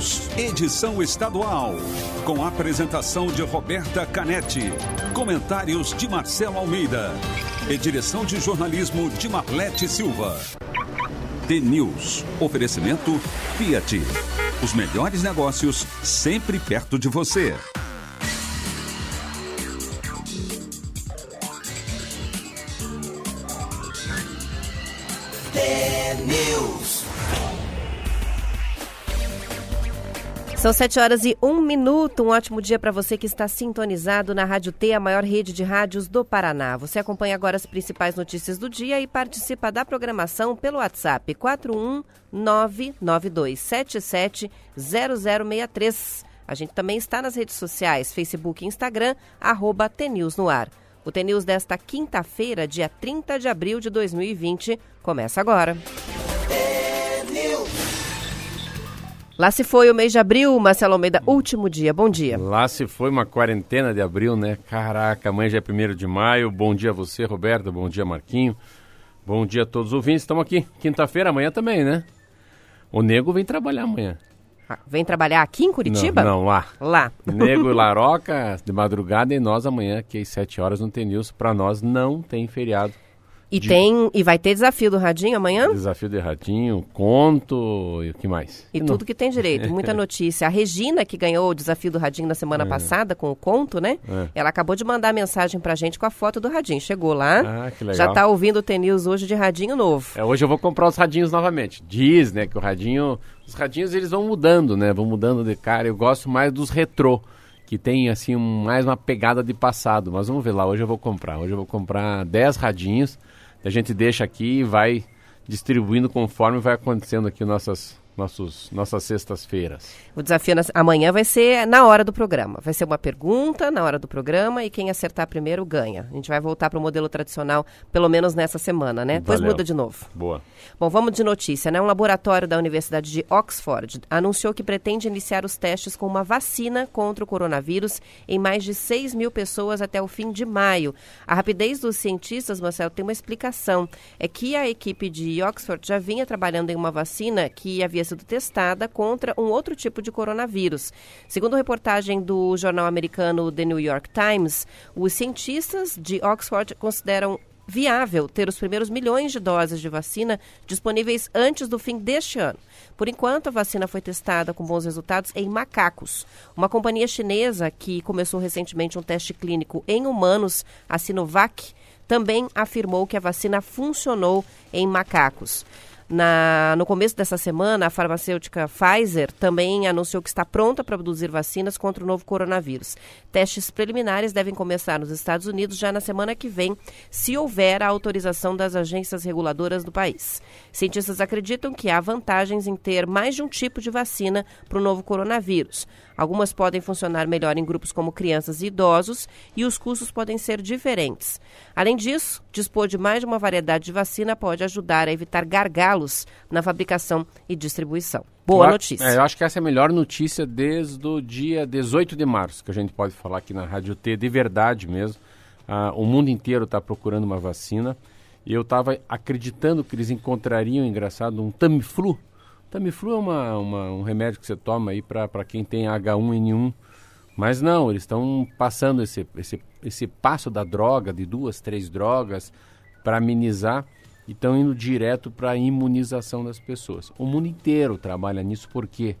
T-News, edição estadual. Com a apresentação de Roberta Canetti. Comentários de Marcelo Almeida. E direção de jornalismo de Marlete Silva. T-News. Oferecimento Fiat. Os melhores negócios sempre perto de você. T-News. São 7h01. Um ótimo dia para você que está sintonizado na Rádio T, a maior rede de rádios do Paraná. Você acompanha agora as principais notícias do dia e participa da programação pelo WhatsApp 41992770063. A gente também está nas redes sociais, Facebook e Instagram, @T-News no ar. O T-News desta quinta-feira, dia 30 de abril de 2020, começa agora. Lá se foi o mês de abril, Marcelo Almeida, último dia, bom dia. Lá se foi uma quarentena de abril, né? Caraca, amanhã já é 1º de maio, bom dia a você, Roberto, bom dia, Marquinho, bom dia a todos os ouvintes, estamos aqui, quinta-feira, amanhã também, né? O nego vem trabalhar amanhã. Ah, vem trabalhar aqui em Curitiba? Não, lá. Lá. Nego e Laroca, de madrugada, e nós amanhã, aqui às 7 horas, no T-News, pra nós não tem feriado. E vai ter desafio do Radinho amanhã? Desafio do Radinho, conto e o que mais? E tudo que tem direito, muita notícia. A Regina, que ganhou o desafio do Radinho na semana passada com o conto, né? É. Ela acabou de mandar mensagem pra gente com a foto do Radinho. Chegou lá, que legal. Já tá ouvindo o T-News hoje de Radinho novo. É, hoje eu vou comprar os Radinhos novamente. Diz, né, que o Radinho... Os Radinhos, eles vão mudando, né? Vão mudando de cara. Eu gosto mais dos retrô, que tem, assim, mais uma pegada de passado. Mas vamos ver lá, hoje eu vou comprar. Hoje eu vou comprar 10 Radinhos. A gente deixa aqui e vai distribuindo conforme vai acontecendo aqui nossas sextas-feiras. O desafio amanhã vai ser na hora do programa. Vai ser uma pergunta na hora do programa e quem acertar primeiro ganha. A gente vai voltar para o modelo tradicional, pelo menos nessa semana, né? Valeu. Depois muda de novo. Boa. Bom, vamos de notícia, né? Um laboratório da Universidade de Oxford anunciou que pretende iniciar os testes com uma vacina contra o coronavírus em mais de 6 mil pessoas até o fim de maio. A rapidez dos cientistas, Marcelo, tem uma explicação. É que a equipe de Oxford já vinha trabalhando em uma vacina que havia sido testada contra um outro tipo de coronavírus. Segundo reportagem do jornal americano The New York Times, os cientistas de Oxford consideram viável ter os primeiros milhões de doses de vacina disponíveis antes do fim deste ano. Por enquanto, a vacina foi testada com bons resultados em macacos. Uma companhia chinesa que começou recentemente um teste clínico em humanos, a Sinovac, também afirmou que a vacina funcionou em macacos. No começo dessa semana, a farmacêutica Pfizer também anunciou que está pronta para produzir vacinas contra o novo coronavírus. Testes preliminares devem começar nos Estados Unidos já na semana que vem, se houver a autorização das agências reguladoras do país. Cientistas acreditam que há vantagens em ter mais de um tipo de vacina para o novo coronavírus. Algumas podem funcionar melhor em grupos como crianças e idosos e os custos podem ser diferentes. Além disso, dispor de mais de uma variedade de vacina pode ajudar a evitar gargalos na fabricação e distribuição. Boa notícia. Eu acho que essa é a melhor notícia desde o dia 18 de março, que a gente pode falar aqui na Rádio T, de verdade mesmo. O mundo inteiro está procurando uma vacina e eu estava acreditando que eles encontrariam, engraçado, um Tamiflu. Tamiflu é um remédio que você toma aí para quem tem H1N1, mas não, eles estão passando esse passo da droga, de 2, 3 drogas, para amenizar e estão indo direto para a imunização das pessoas. O mundo inteiro trabalha nisso, por quê?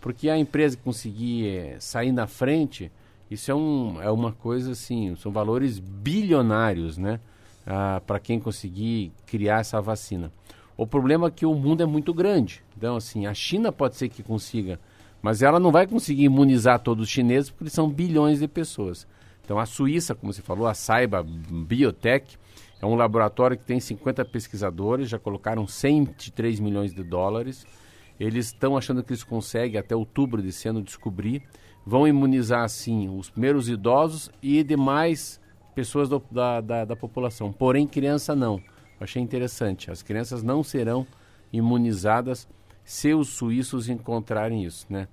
Porque a empresa que conseguir sair na frente, isso é uma coisa assim, são valores bilionários, né? Para quem conseguir criar essa vacina. O problema é que o mundo é muito grande. Então, assim, a China pode ser que consiga, mas ela não vai conseguir imunizar todos os chineses porque eles são bilhões de pessoas. Então, a Suíça, como você falou, a Saiba Biotech, é um laboratório que tem 50 pesquisadores, já colocaram 103 milhões de dólares. Eles estão achando que eles conseguem, até outubro desse ano, descobrir. Vão imunizar, assim, os primeiros idosos e demais pessoas da população. Porém, criança não. Achei interessante. As crianças não serão imunizadas se os suíços encontrarem isso, né?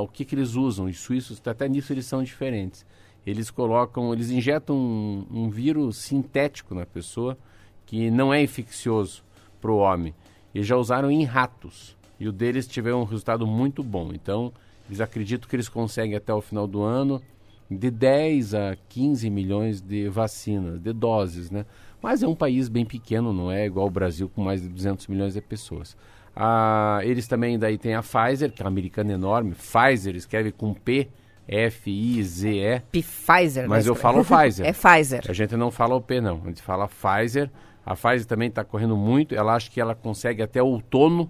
O que eles usam? Os suíços, até nisso eles são diferentes. Eles injetam um vírus sintético na pessoa que não é infeccioso para o homem. Eles já usaram em ratos. e o deles tiver um resultado muito bom. Então, eles acreditam que eles conseguem até o final do ano de 10 a 15 milhões de vacinas, de doses, né? Mas é um país bem pequeno, não é igual o Brasil com mais de 200 milhões de pessoas. Eles também daí tem a Pfizer, que é uma americana enorme. Pfizer escreve com P, F-I-Z-E. Pfizer. Mas eu falo Pfizer. É Pfizer. A gente não fala o P, não. A gente fala Pfizer. A Pfizer também está correndo muito. Ela acha que ela consegue até outono.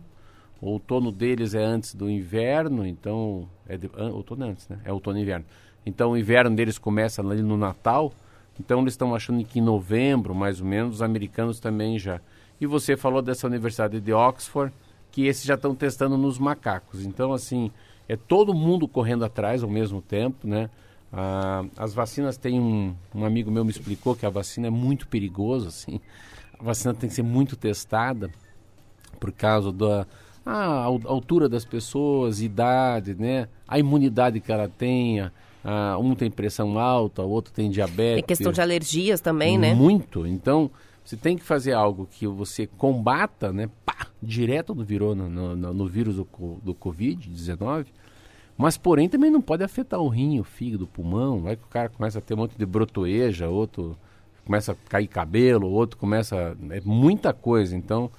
O outono deles é antes do inverno, então... outono é antes, né? É outono e inverno. Então o inverno deles começa ali no Natal. Então eles estão achando que em novembro, mais ou menos, os americanos também já. E você falou dessa Universidade de Oxford, que esses já estão testando nos macacos. Então, assim, é todo mundo correndo atrás ao mesmo tempo, né? As vacinas têm um amigo meu me explicou que a vacina é muito perigosa, assim. A vacina tem que ser muito testada por causa da altura das pessoas, idade, né? A imunidade que ela tenha. Um tem pressão alta, o outro tem diabetes. Tem questão de alergias também, né? Muito. Então, você tem que fazer algo que você combata, né? Direto do virou no vírus do Covid-19, mas, porém, também não pode afetar o rim, o fígado, o pulmão. Vai que o cara começa a ter um monte de brotoeja, outro começa a cair cabelo, outro começa... É muita coisa. Então,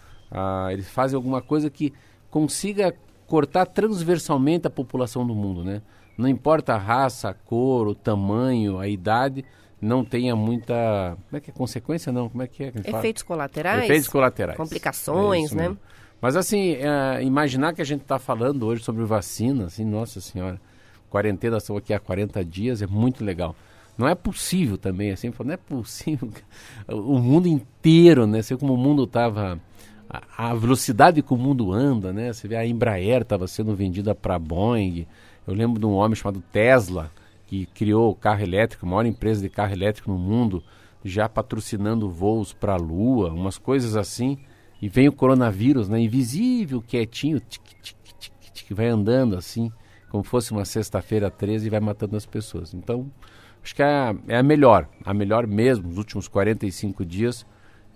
eles fazem alguma coisa que consiga cortar transversalmente a população do mundo, né? Não importa a raça, a cor, o tamanho, a idade, não tenha muita... Como é que é? Consequência não? Como é que é? Efeitos colaterais? Efeitos colaterais. Complicações, né? Mesmo. Mas assim, imaginar que a gente está falando hoje sobre vacina, assim, nossa senhora, quarentena só aqui há 40 dias, é muito legal. Não é possível também, assim, não é possível. O mundo inteiro, né? Sei como o mundo estava... A velocidade que o mundo anda, né? Você vê a Embraer estava sendo vendida para a Boeing... Eu lembro de um homem chamado Tesla, que criou o carro elétrico, a maior empresa de carro elétrico no mundo, já patrocinando voos para a Lua, umas coisas assim. E vem o coronavírus, né? Invisível, quietinho, que vai andando assim, como fosse uma sexta-feira 13 e vai matando as pessoas. Então, acho que é a melhor mesmo, nos últimos 45 dias,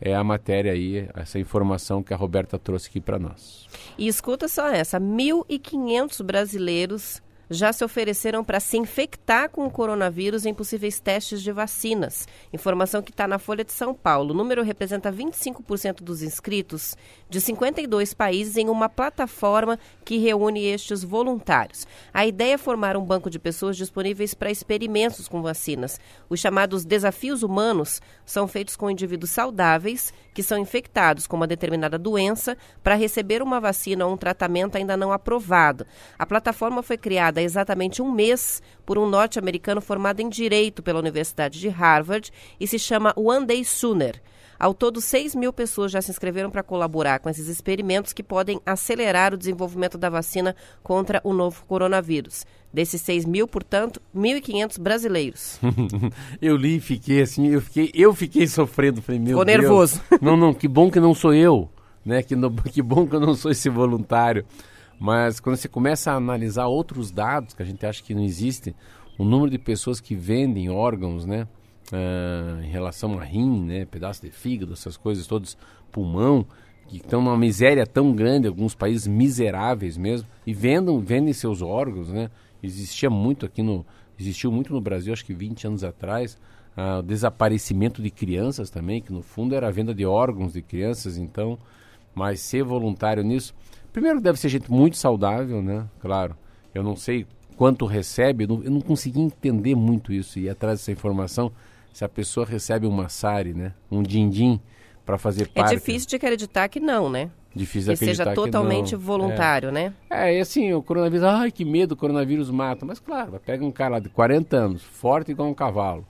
é a matéria aí, essa informação que a Roberta trouxe aqui para nós. E escuta só essa, 1.500 brasileiros... já se ofereceram para se infectar com o coronavírus em possíveis testes de vacinas. Informação que está na Folha de São Paulo. O número representa 25% dos inscritos de 52 países em uma plataforma que reúne estes voluntários. A ideia é formar um banco de pessoas disponíveis para experimentos com vacinas. Os chamados desafios humanos são feitos com indivíduos saudáveis que são infectados com uma determinada doença para receber uma vacina ou um tratamento ainda não aprovado. A plataforma foi criada há exatamente um mês por um norte-americano formado em Direito pela Universidade de Harvard e se chama One Day Sooner. Ao todo, 6.000 pessoas já se inscreveram para colaborar com esses experimentos que podem acelerar o desenvolvimento da vacina contra o novo coronavírus. Desses 6.000, portanto, 1.500 brasileiros. Eu li e fiquei assim, eu fiquei sofrendo. Falei, meu Deus. Ficou nervoso. Não, que bom que não sou eu, né? Que bom que eu não sou esse voluntário. Mas quando você começa a analisar outros dados que a gente acha que não existem, o número de pessoas que vendem órgãos, né, em relação a rim, né, pedaço de fígado, essas coisas todas, pulmão, que estão numa miséria tão grande, alguns países miseráveis mesmo, e vendem seus órgãos, né? Existiu muito no Brasil, acho que 20 anos atrás, o desaparecimento de crianças também, que no fundo era a venda de órgãos de crianças. Então, mas ser voluntário nisso... Primeiro, deve ser gente muito saudável, né? Claro, eu não sei quanto recebe, eu não consegui entender muito isso. E atrás dessa informação, se a pessoa recebe um massari, né? Um din-din para fazer parte. É difícil de acreditar que não, né? Difícil de acreditar que seja totalmente voluntário, né? É, e assim, o coronavírus, ai que medo, o coronavírus mata. Mas claro, pega um cara de 40 anos, forte igual um cavalo,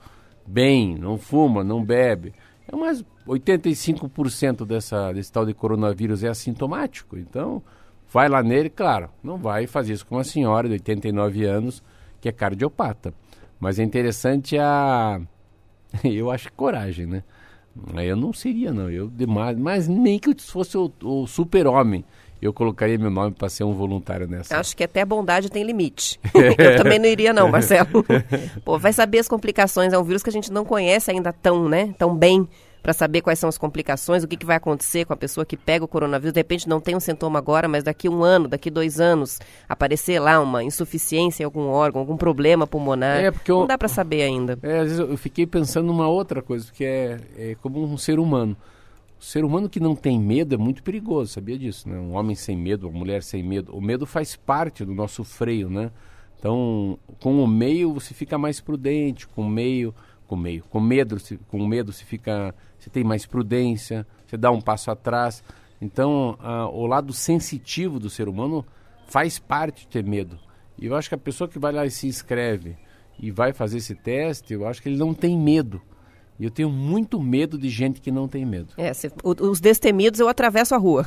bem, não fuma, não bebe. É mais 85% desse tal de coronavírus é assintomático. Então, vai lá nele, claro, não vai fazer isso com uma senhora de 89 anos que é cardiopata. Mas é interessante eu acho, coragem, né? Eu não seria, não. Eu demais, mas nem que eu fosse o super-homem. Eu colocaria meu nome para ser um voluntário nessa. Acho que até a bondade tem limite. Eu também não iria não, Marcelo. Pô, vai saber as complicações. É um vírus que a gente não conhece ainda tão, né? Tão bem. para saber quais são as complicações, o que vai acontecer com a pessoa que pega o coronavírus. De repente não tem um sintoma agora, mas daqui um ano, daqui 2 anos, aparecer lá uma insuficiência em algum órgão, algum problema pulmonar. Não dá para saber ainda. Às vezes eu fiquei pensando numa outra coisa, que é como um ser humano. O ser humano que não tem medo é muito perigoso, sabia disso, né? Um homem sem medo, uma mulher sem medo. O medo faz parte do nosso freio, né? Então, com o meio você fica mais prudente, com medo você fica, você tem mais prudência, você dá um passo atrás. Então, o lado sensitivo do ser humano faz parte de ter medo. E eu acho que a pessoa que vai lá e se inscreve e vai fazer esse teste, eu acho que ele não tem medo. E eu tenho muito medo de gente que não tem medo. Os destemidos, eu atravesso a rua.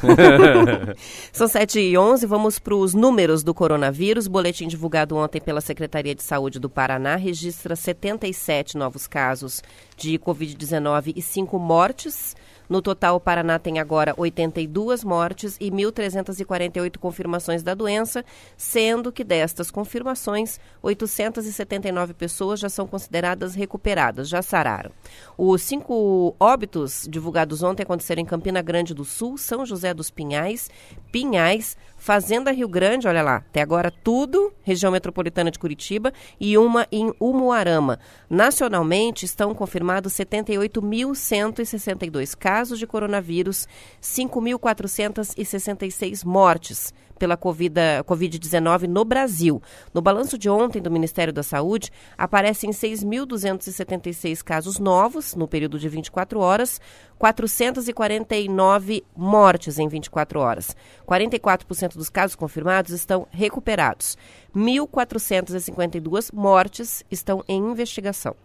São 7h11, vamos para os números do coronavírus. O boletim divulgado ontem pela Secretaria de Saúde do Paraná registra 77 novos casos de Covid-19 e 5 mortes. No total, o Paraná tem agora 82 mortes e 1.348 confirmações da doença, sendo que destas confirmações, 879 pessoas já são consideradas recuperadas, já sararam. Os 5 óbitos divulgados ontem aconteceram em Campina Grande do Sul, São José dos Pinhais, Pinhais, Fazenda Rio Grande, olha lá, até agora tudo, região metropolitana de Curitiba, e uma em Umuarama. Nacionalmente, estão confirmados 78.162 casos de coronavírus, 5.466 mortes pela Covid-19 no Brasil. No balanço de ontem do Ministério da Saúde, aparecem 6.276 casos novos no período de 24 horas, 449 mortes em 24 horas. 44% dos casos confirmados estão recuperados. 1.452 mortes estão em investigação.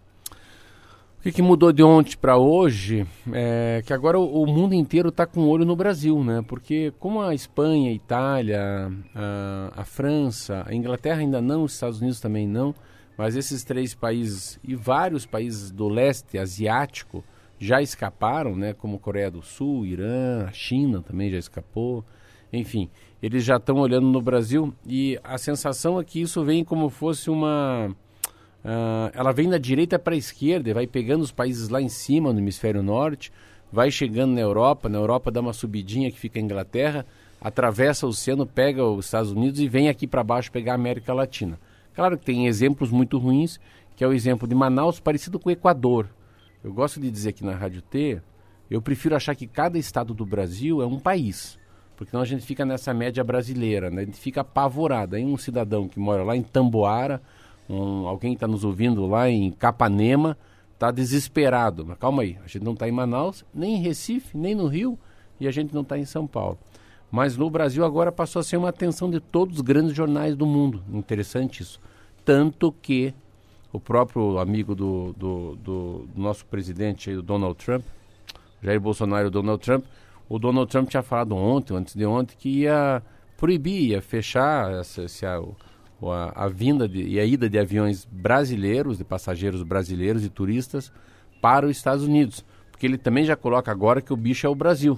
O que mudou de ontem para hoje é que agora o mundo inteiro está com o olho no Brasil, né? Porque como a Espanha, a Itália, a França, a Inglaterra ainda não, os Estados Unidos também não, mas esses 3 países e vários países do leste asiático já escaparam, né? Como Coreia do Sul, Irã, a China também já escapou. Enfim, eles já estão olhando no Brasil e a sensação é que isso vem como fosse uma... ela vem da direita para a esquerda e vai pegando os países lá em cima, no hemisfério norte, vai chegando na Europa dá uma subidinha que fica a Inglaterra, atravessa o oceano, pega os Estados Unidos e vem aqui para baixo pegar a América Latina. Claro que tem exemplos muito ruins, que é o exemplo de Manaus, parecido com o Equador. Eu gosto de dizer aqui na Rádio T, eu prefiro achar que cada estado do Brasil é um país, porque senão a gente fica nessa média brasileira, né? A gente fica apavorado. Aí um cidadão que mora lá em Tamboara, alguém que está nos ouvindo lá em Capanema está desesperado. Mas calma aí, a gente não está em Manaus, nem em Recife, nem no Rio, e a gente não está em São Paulo. Mas no Brasil agora passou a ser uma atenção de todos os grandes jornais do mundo. Interessante isso. Tanto que o próprio amigo do nosso presidente, o Donald Trump, Jair Bolsonaro e o Donald Trump tinha falado ontem, antes de ontem, que ia proibir, ia fechar a vinda e a ida de aviões brasileiros, de passageiros brasileiros e turistas para os Estados Unidos, porque ele também já coloca agora que o bicho é o Brasil,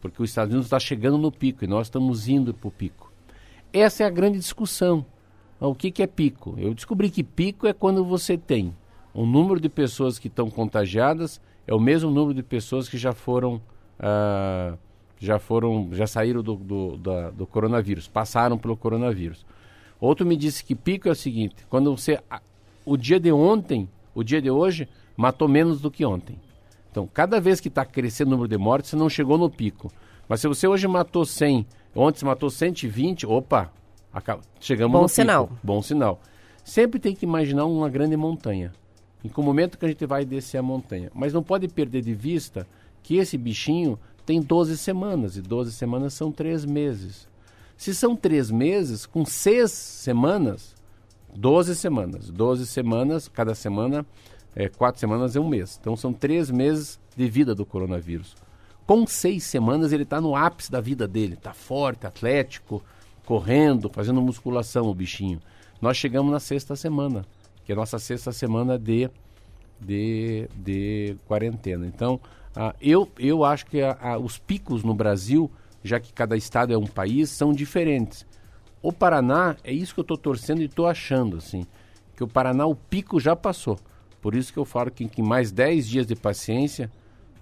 porque os Estados Unidos está chegando no pico e nós estamos indo para o pico. Essa é a grande discussão. O que é pico? Eu descobri que pico é quando você tem o número de pessoas que estão contagiadas, é o mesmo número de pessoas que já saíram do coronavírus, passaram pelo coronavírus. Outro me disse que pico é o seguinte, quando você, o dia de hoje matou menos do que ontem. Então, cada vez que está crescendo o número de mortes, você não chegou no pico. Mas se você hoje matou 100, ontem você matou 120, chegamos no pico. Bom sinal. Bom sinal. Sempre tem que imaginar uma grande montanha. Em que momento que a gente vai descer a montanha? Mas não pode perder de vista que esse bichinho tem 12 semanas, e 12 semanas são 3 meses. Se são 3 meses, com 6 semanas, 12 semanas. 12 semanas, cada semana, 4 semanas é 1 mês. Então são 3 meses de vida do coronavírus. Com 6 semanas ele está no ápice da vida dele. Está forte, atlético, correndo, fazendo musculação o bichinho. Nós chegamos na 6ª semana, que é a nossa 6ª semana de quarentena. Então eu acho que os picos no Brasil... já que cada estado é um país, são diferentes. O Paraná, é isso que eu estou torcendo e estou achando, assim, que o Paraná, o pico já passou. Por isso que eu falo que mais 10 dias de paciência,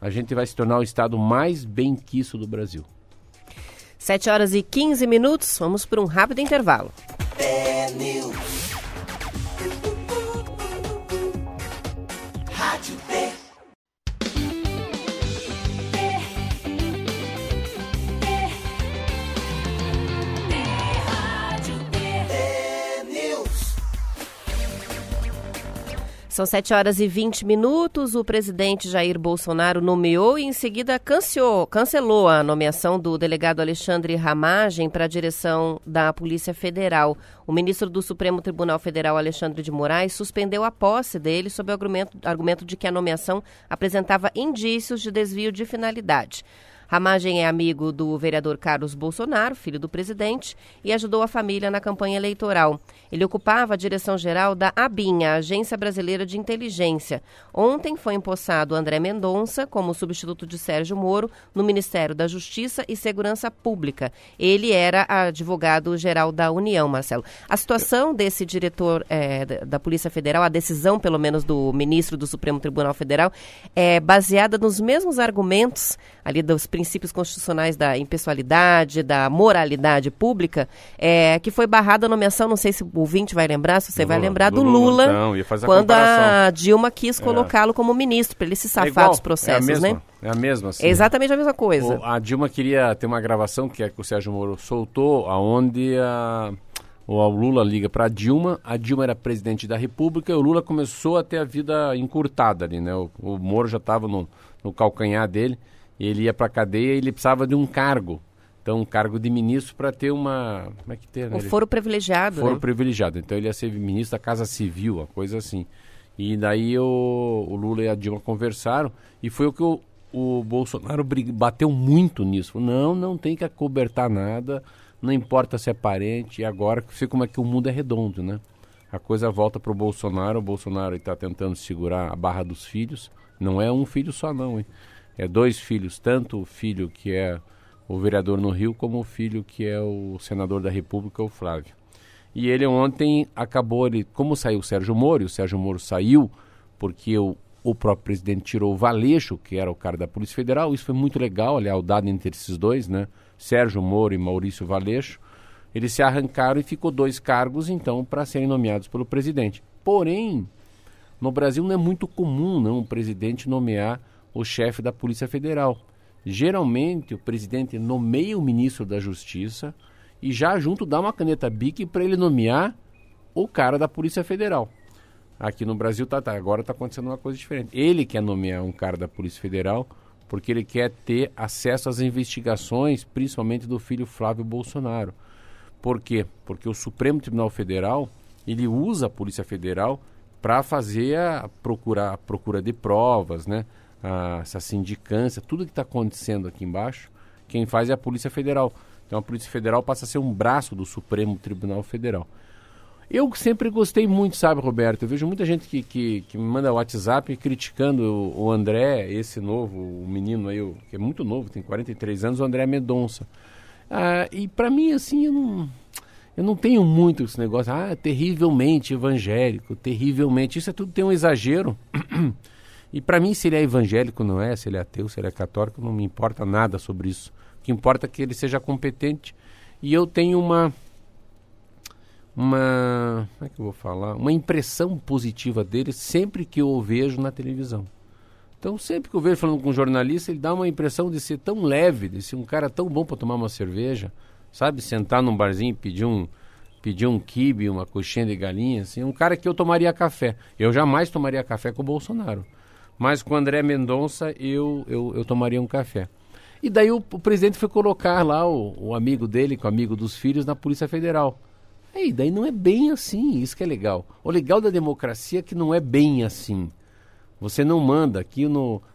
a gente vai se tornar o estado mais benquisto do Brasil. 7 horas e 15 minutos, vamos por um rápido intervalo. São 7 horas e 20 minutos, o presidente Jair Bolsonaro nomeou e em seguida cancelou a nomeação do delegado Alexandre Ramagem para a direção da Polícia Federal. O ministro do Supremo Tribunal Federal, Alexandre de Moraes, suspendeu a posse dele sob o argumento de que a nomeação apresentava indícios de desvio de finalidade. Ramagem é amigo do vereador Carlos Bolsonaro, filho do presidente, e ajudou a família na campanha eleitoral. Ele ocupava a direção-geral da ABIN, a Agência Brasileira de Inteligência. Ontem foi empossado André Mendonça como substituto de Sérgio Moro no Ministério da Justiça e Segurança Pública. Ele era advogado-geral da União, Marcelo. A situação desse diretor da Polícia Federal, a decisão, pelo menos, do ministro do Supremo Tribunal Federal, é baseada nos mesmos argumentos ali dos princípios constitucionais da impessoalidade, da moralidade pública, que foi barrada a nomeação, não sei se o ouvinte vai lembrar, se você Lula, vai lembrar, do Lula, não, ia fazer quando a Dilma quis colocá-lo como ministro, para ele se safar dos processos, né? É a mesma, assim. É exatamente a mesma coisa. A Dilma queria ter uma gravação que o Sérgio Moro soltou, onde o Lula liga para a Dilma era presidente da República, e o Lula começou a ter a vida encurtada ali, né? O Moro já estava no calcanhar dele, ele ia para a cadeia e ele precisava de um cargo. Então, um cargo de ministro para ter uma... Como é que tem, né? O foro privilegiado. Foro privilegiado. Então, ele ia ser ministro da Casa Civil, uma coisa assim. E daí o Lula e a Dilma conversaram e foi o que o Bolsonaro bateu muito nisso. Não tem que acobertar nada, não importa se é parente. E agora, sei como é que o mundo é redondo, né? A coisa volta para o Bolsonaro está tentando segurar a barra dos filhos. Não é um filho só, não, hein? É dois filhos, tanto o filho que é o vereador no Rio, como o filho que é o senador da República, o Flávio. E ele ontem acabou, como saiu o Sérgio Moro saiu porque o próprio presidente tirou o Valeixo, que era o cara da Polícia Federal. Isso foi muito legal, olha, a lealdade entre esses dois, né? Sérgio Moro e Maurício Valeixo. Eles se arrancaram e ficou dois cargos, então, para serem nomeados pelo presidente. Porém, no Brasil não é muito comum, não, o presidente nomear o chefe da Polícia Federal. Geralmente, o presidente nomeia o ministro da Justiça e já junto dá uma caneta BIC para ele nomear o cara da Polícia Federal. Aqui no Brasil, agora está acontecendo uma coisa diferente. Ele quer nomear um cara da Polícia Federal porque ele quer ter acesso às investigações, principalmente do filho Flávio Bolsonaro. Por quê? Porque o Supremo Tribunal Federal, ele usa a Polícia Federal para fazer a procura de provas, né? Essa sindicância, tudo que está acontecendo aqui embaixo, quem faz é a Polícia Federal. Então a Polícia Federal passa a ser um braço do Supremo Tribunal Federal. Eu sempre gostei muito, sabe, Roberto? Eu vejo muita gente que me manda WhatsApp criticando o André, esse novo, o menino aí, que é muito novo, tem 43 anos, o André Mendonça. E para mim, assim, eu não tenho muito esse negócio, terrivelmente evangélico, terrivelmente. Isso é tudo, tem um exagero. E para mim, se ele é evangélico, não é, se ele é ateu, se ele é católico, não me importa nada sobre isso. O que importa é que ele seja competente. E eu tenho como é que eu vou falar? Uma impressão positiva dele sempre que eu o vejo na televisão. Então, sempre que eu vejo falando com um jornalista, ele dá uma impressão de ser tão leve, de ser um cara tão bom para tomar uma cerveja, sabe? Sentar num barzinho e pedir um quibe, uma coxinha de galinha, assim. Um cara que eu tomaria café. Eu jamais tomaria café com o Bolsonaro. Mas com o André Mendonça eu tomaria um café. E daí o presidente foi colocar lá o amigo dele, com o amigo dos filhos, na Polícia Federal. E daí não é bem assim, isso que é legal. O legal da democracia é que não é bem assim. Você não manda,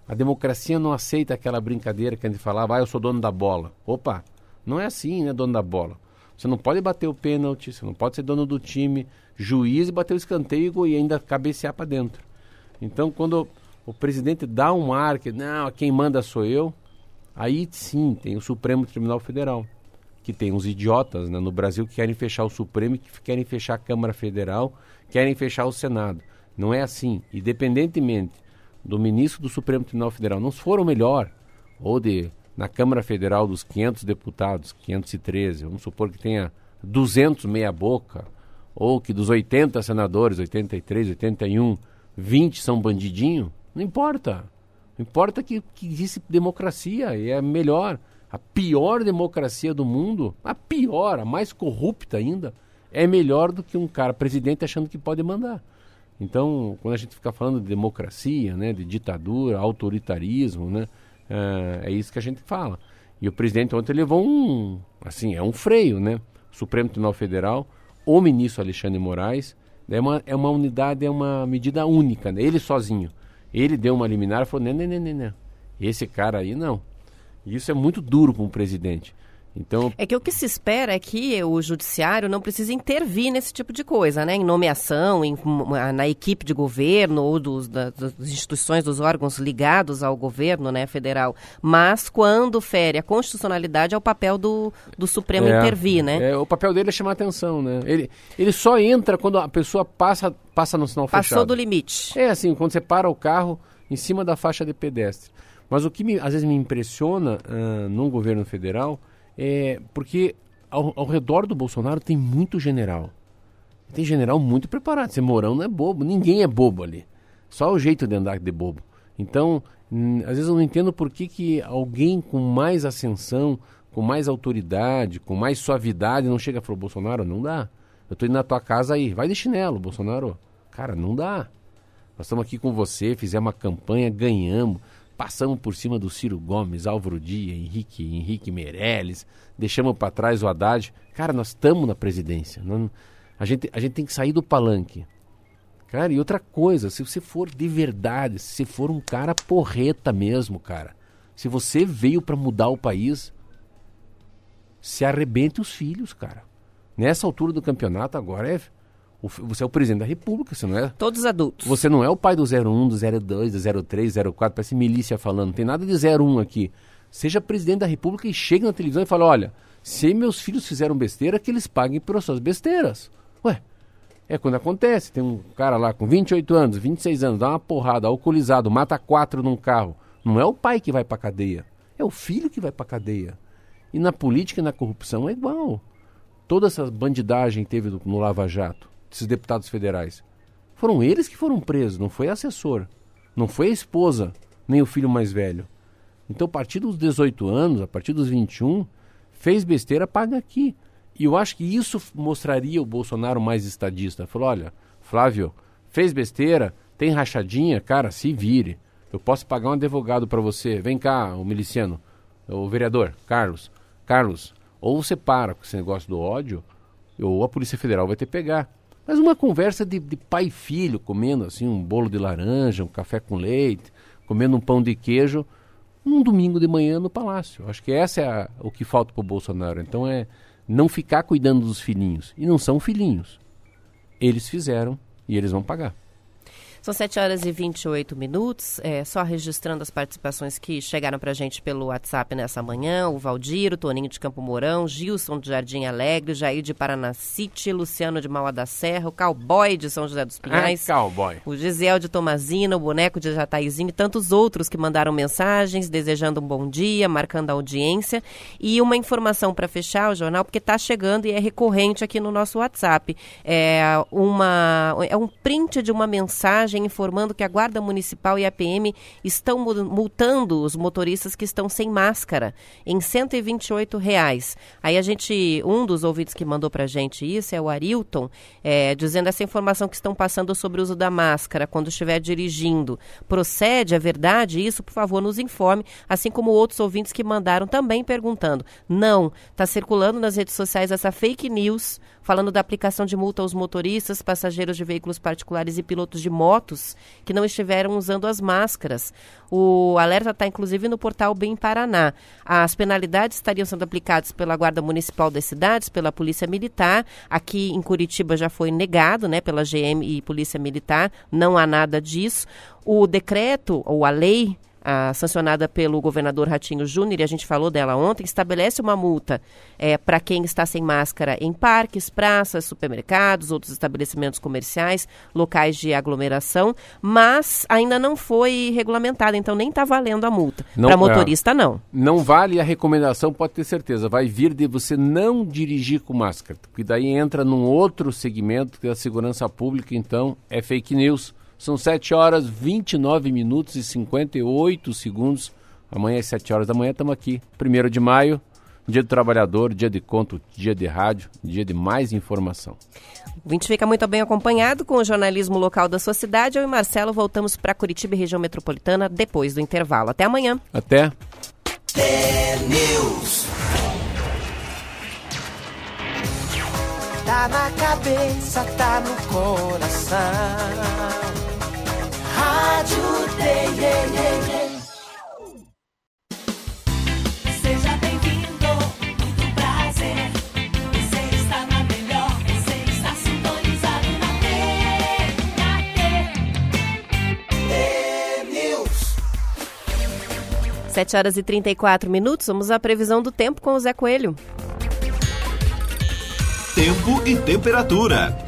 a democracia não aceita aquela brincadeira que a gente falava, eu sou dono da bola. Opa, não é assim, né, dono da bola. Você não pode bater o pênalti, você não pode ser dono do time, juiz e bater o escanteio e ainda cabecear para dentro. Então, quando o presidente dá um ar que, não, quem manda sou eu. Aí sim, tem o Supremo Tribunal Federal, que tem uns idiotas, né, no Brasil que querem fechar o Supremo, que querem fechar a Câmara Federal, querem fechar o Senado. Não é assim. Independentemente do ministro do Supremo Tribunal Federal, não foram melhor, ou de na Câmara Federal dos 500 deputados, 513, vamos supor que tenha 200 meia boca, ou que dos 80 senadores, 83, 81, 20 são bandidinho, não importa. Não importa que existe democracia e é melhor. A pior democracia do mundo, a pior, a mais corrupta ainda, é melhor do que um cara presidente achando que pode mandar. Então, quando a gente fica falando de democracia, né, de ditadura, autoritarismo, né, é isso que a gente fala. E o presidente ontem levou um freio, né? O Supremo Tribunal Federal, o ministro Alexandre de Moraes, é uma unidade, é uma medida única, né? Ele sozinho. Ele deu uma liminar e falou, não, esse cara aí não. Isso é muito duro para um presidente. Então... É que o que se espera é que o judiciário não precise intervir nesse tipo de coisa, né? Em nomeação, na equipe de governo ou das instituições, dos órgãos ligados ao governo, né, federal. Mas quando fere a constitucionalidade é o papel do Supremo intervir, né? O papel dele é chamar atenção, né? Ele só entra quando a pessoa passa no sinal fechado. Passou do limite. É assim, quando você para o carro em cima da faixa de pedestre. Mas o que às vezes me impressiona num governo federal é porque ao redor do Bolsonaro tem muito general. Tem general muito preparado. Esse Mourão não é bobo, ninguém é bobo ali. Só o jeito de andar de bobo. Então, às vezes eu não entendo por que alguém com mais ascensão, com mais autoridade, com mais suavidade não chega e fala, Bolsonaro, não dá. Eu tô indo na tua casa aí, vai de chinelo, Bolsonaro. Cara, não dá. Nós estamos aqui com você, fizemos uma campanha, ganhamos. Passamos por cima do Ciro Gomes, Álvaro Dias, Henrique Meirelles, deixamos para trás o Haddad. Cara, nós estamos na presidência. A gente tem que sair do palanque. Cara, e outra coisa, se você for de verdade, se você for um cara porreta mesmo, cara, se você veio para mudar o país, se arrebente os filhos, cara. Nessa altura do campeonato agora você é o presidente da república, você não é... Todos adultos. Você não é o pai do 01, do 02, do 03, 04, parece milícia falando, não tem nada de 01 aqui. Seja presidente da república e chega na televisão e fala, olha, se meus filhos fizeram besteira, que eles paguem pelas suas besteiras. Ué, é quando acontece, tem um cara lá com 28 anos, 26 anos, dá uma porrada, alcoolizado, mata 4 num carro. Não é o pai que vai pra cadeia, é o filho que vai pra cadeia. E na política e na corrupção é igual. Toda essa bandidagem que teve no Lava Jato, esses deputados federais, foram eles que foram presos, não foi assessor, não foi a esposa, nem o filho mais velho. Então, a partir dos 18 anos, a partir dos 21, fez besteira, paga aqui. E eu acho que isso mostraria o Bolsonaro mais estadista. Falou, olha, Flávio, fez besteira, tem rachadinha, cara, se vire. Eu posso pagar um advogado para você. Vem cá, o miliciano, o vereador, Carlos, ou você para com esse negócio do ódio, ou a Polícia Federal vai ter que pegar. Mas uma conversa de pai e filho, comendo assim um bolo de laranja, um café com leite, comendo um pão de queijo, num domingo de manhã no Palácio. Acho que essa é o que falta para o Bolsonaro. Então é não ficar cuidando dos filhinhos. E não são filhinhos. Eles fizeram e eles vão pagar. São 7:28. Só registrando as participações que chegaram para a gente pelo WhatsApp nessa manhã. O Valdir, o Toninho de Campo Mourão, Gilson de Jardim Alegre, Jair de Paranacite, Luciano de Mauá da Serra, o Cowboy de São José dos Pinhais, o Gisel de Tomazina, o Boneco de Jataizinho e tantos outros que mandaram mensagens desejando um bom dia, marcando a audiência. E uma informação para fechar o jornal, porque está chegando e é recorrente aqui no nosso WhatsApp. É um print de uma mensagem informando que a Guarda Municipal e a PM estão multando os motoristas que estão sem máscara em R$128. Aí um dos ouvintes que mandou pra gente isso é o Arilton, dizendo essa informação que estão passando sobre o uso da máscara quando estiver dirigindo. Procede, é verdade isso? Por favor, nos informe, assim como outros ouvintes que mandaram também perguntando. Não, está circulando nas redes sociais essa fake news, falando da aplicação de multa aos motoristas, passageiros de veículos particulares e pilotos de motos que não estiveram usando as máscaras. O alerta está, inclusive, no portal Bem Paraná. As penalidades estariam sendo aplicadas pela Guarda Municipal das cidades, pela Polícia Militar. Aqui em Curitiba já foi negado, né, pela GM e Polícia Militar. Não há nada disso. O decreto, ou a lei, sancionada pelo governador Ratinho Júnior, e a gente falou dela ontem, estabelece uma multa para quem está sem máscara em parques, praças, supermercados, outros estabelecimentos comerciais, locais de aglomeração, mas ainda não foi regulamentada, então nem está valendo a multa. Para motorista, não. Não vale a recomendação, pode ter certeza, vai vir de você não dirigir com máscara, porque daí entra num outro segmento que é a segurança pública, então é fake news. São 7 horas, 29 minutos e 58 segundos. Amanhã às 7 horas da manhã estamos aqui. 1º de maio, dia do trabalhador, dia de conto, dia de rádio, dia de mais informação. O Vinte fica muito bem acompanhado com o jornalismo local da sua cidade. Eu e Marcelo voltamos para Curitiba e região metropolitana depois do intervalo. Até amanhã. Até. T-News. Tá na cabeça, tá no coração. Rádio T. Seja bem-vindo, muito prazer. Você está na melhor, você está sintonizado na T-News. 7 horas e 34 minutos, vamos à previsão do tempo com o Zé Coelho. Tempo e temperatura.